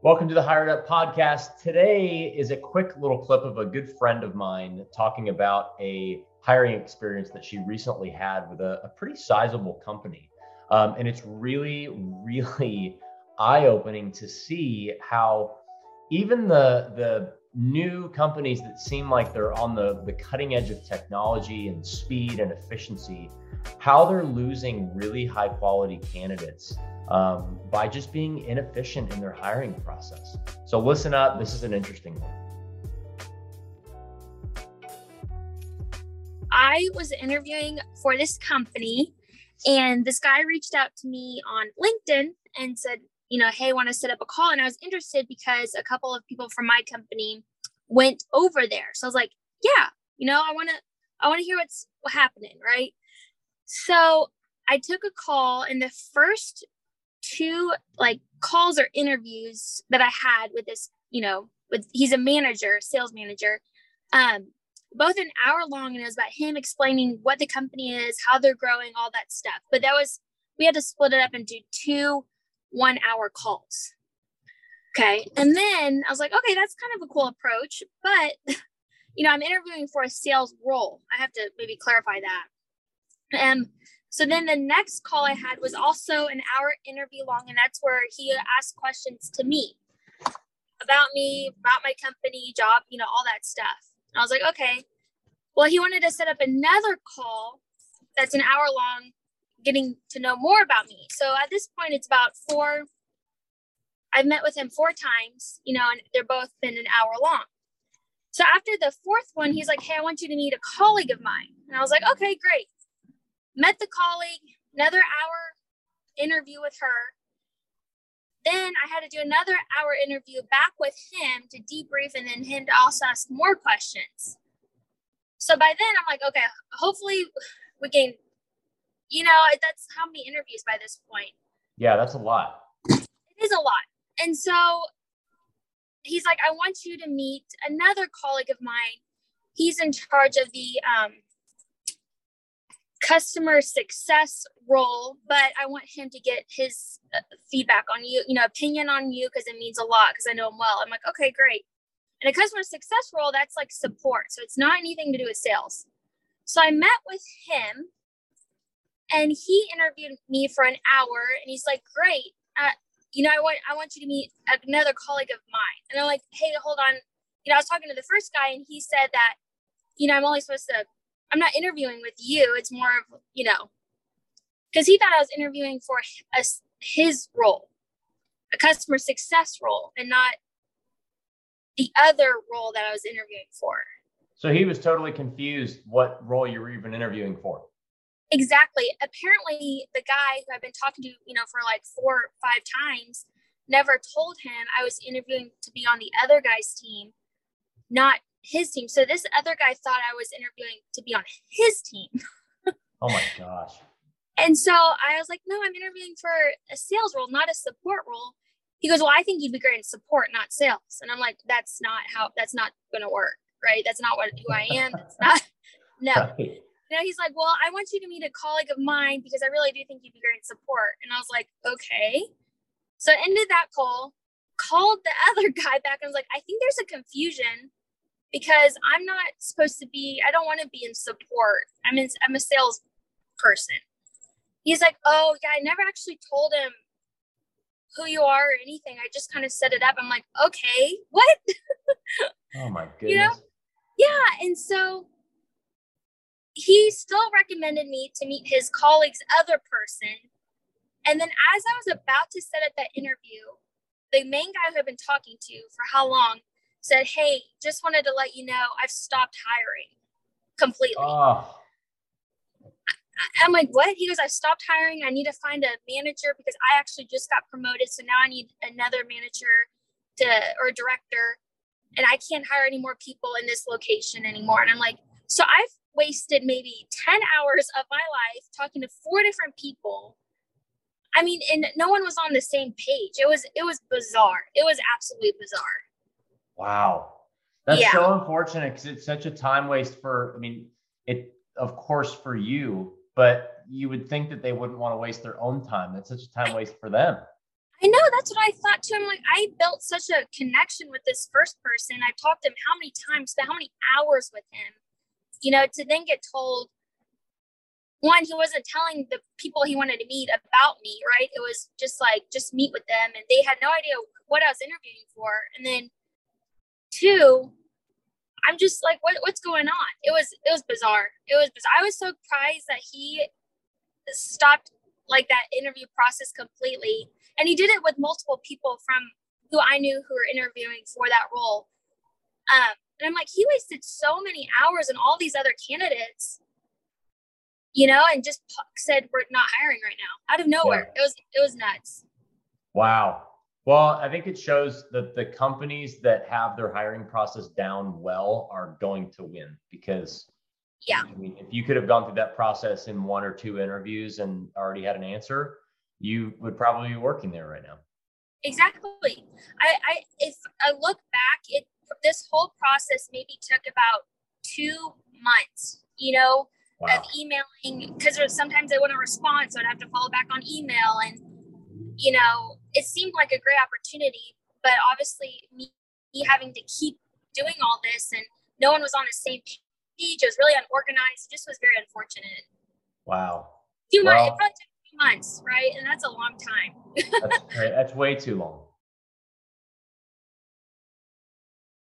Welcome to the HiredUp Podcast. Today is a quick little clip of a good friend of mine talking about a hiring experience that she recently had with a pretty sizable company. And it's really, really eye-opening to see how even the new companies that seem like they're on the cutting edge of technology and speed and efficiency, how they're losing really high quality candidates by just being inefficient in their hiring process. So listen up, this is an interesting one. I was interviewing for this company and this guy reached out to me on LinkedIn and said, you know, hey, want to set up a call? And I was interested because a couple of people from my company went over there. So I was like, yeah, you know, I want to hear what's happening, right? So I took a call, and the first two calls or interviews that I had with this, you know, he's a manager, sales manager, both an hour long, and it was about him explaining what the company is, how they're growing, all that stuff. But we had to split it up into two 1-hour calls. Okay. And then I was like, okay, that's kind of a cool approach, but you know, I'm interviewing for a sales role. I have to maybe clarify that. So then the next call I had was also an hour interview long. And that's where he asked questions to me, about my company, job, you know, all that stuff. And I was like, okay, well, he wanted to set up another call that's an hour long, getting to know more about me. So at this point, it's about I've met with him 4 times, you know, and they're both been an hour long. So after the fourth one, he's like, hey, I want you to meet a colleague of mine. And I was like, okay, great. Met the colleague, another hour interview with her. Then I had to do another hour interview back with him to debrief and then him to also ask more questions. So by then I'm like, okay, hopefully we can, you know, that's how many interviews by this point. Yeah, that's a lot. It is a lot. And so he's like, I want you to meet another colleague of mine. He's in charge of the customer success role, but I want him to get his feedback on you, you know, opinion on you, because it means a lot because I know him well. I'm like, okay, great. And a customer success role, that's like support. So it's not anything to do with sales. So I met with him. And he interviewed me for an hour, and he's like, great. You know, I want you to meet another colleague of mine. And I'm like, hey, hold on. You know, I was talking to the first guy, and he said that, you know, I'm not interviewing with you. It's more of, you know, because he thought I was interviewing for his role, a customer success role, and not the other role that I was interviewing for. So he was totally confused what role you were even interviewing for. Exactly. Apparently, the guy who I've been talking to, you know, for 4 or 5 times, never told him I was interviewing to be on the other guy's team, not his team. So this other guy thought I was interviewing to be on his team. Oh my gosh. And so I was like, no, I'm interviewing for a sales role, not a support role. He goes, well, I think you'd be great in support, not sales. And I'm like, that's not going to work, right? That's not who I am. That's not, no. Right. Now he's like, well, I want you to meet a colleague of mine because I really do think you'd be great in support. And I was like, okay. So I ended that call, called the other guy back. And I was like, I think there's a confusion because I'm not supposed to be, I don't want to be in support. I'm a sales person. He's like, oh yeah, I never actually told him who you are or anything. I just kind of set it up. I'm like, okay, what? Oh my goodness. You know? Yeah. And so he still recommended me to meet his colleague's other person. And then as I was about to set up that interview, the main guy who I've been talking to for how long said, hey, just wanted to let you know, I've stopped hiring completely. Oh. I'm like, what? He goes, I've stopped hiring. I need to find a manager because I actually just got promoted. So now I need another manager or director. And I can't hire any more people in this location anymore. And I'm like, so I've wasted maybe 10 hours of my life talking to 4 different people. I mean, and no one was on the same page. It was bizarre. It was absolutely bizarre. Wow. That's so unfortunate because it's such a time waste of course for you, but you would think that they wouldn't want to waste their own time. That's such a time waste for them. I know, that's what I thought too. I'm like, I built such a connection with this first person. I've talked to him how many times, how many hours with him, you know, to then get told, one, he wasn't telling the people he wanted to meet about me, right? It was just like, just meet with them. And they had no idea what I was interviewing for. And then two, I'm just like, what's going on? It was bizarre. I was so surprised that he stopped like that interview process completely. And he did it with multiple people from who I knew who were interviewing for that role. And I'm like, he wasted so many hours on all these other candidates, you know, and just said, we're not hiring right now, out of nowhere. Yeah. It was nuts. Wow. Well, I think it shows that the companies that have their hiring process down well are going to win, because yeah, I mean, if you could have gone through that process in one or two interviews and already had an answer, you would probably be working there right now. Exactly. If I look back, this whole process maybe took about 2 months, you know, wow, of emailing, because sometimes they wouldn't respond, so I'd have to follow back on email, and you know, it seemed like a great opportunity, but obviously me having to keep doing all this and no one was on the same page. It was really unorganized. It just was very unfortunate. Wow. 2 months, it probably took 2 months, right? And that's a long time. That's way too long.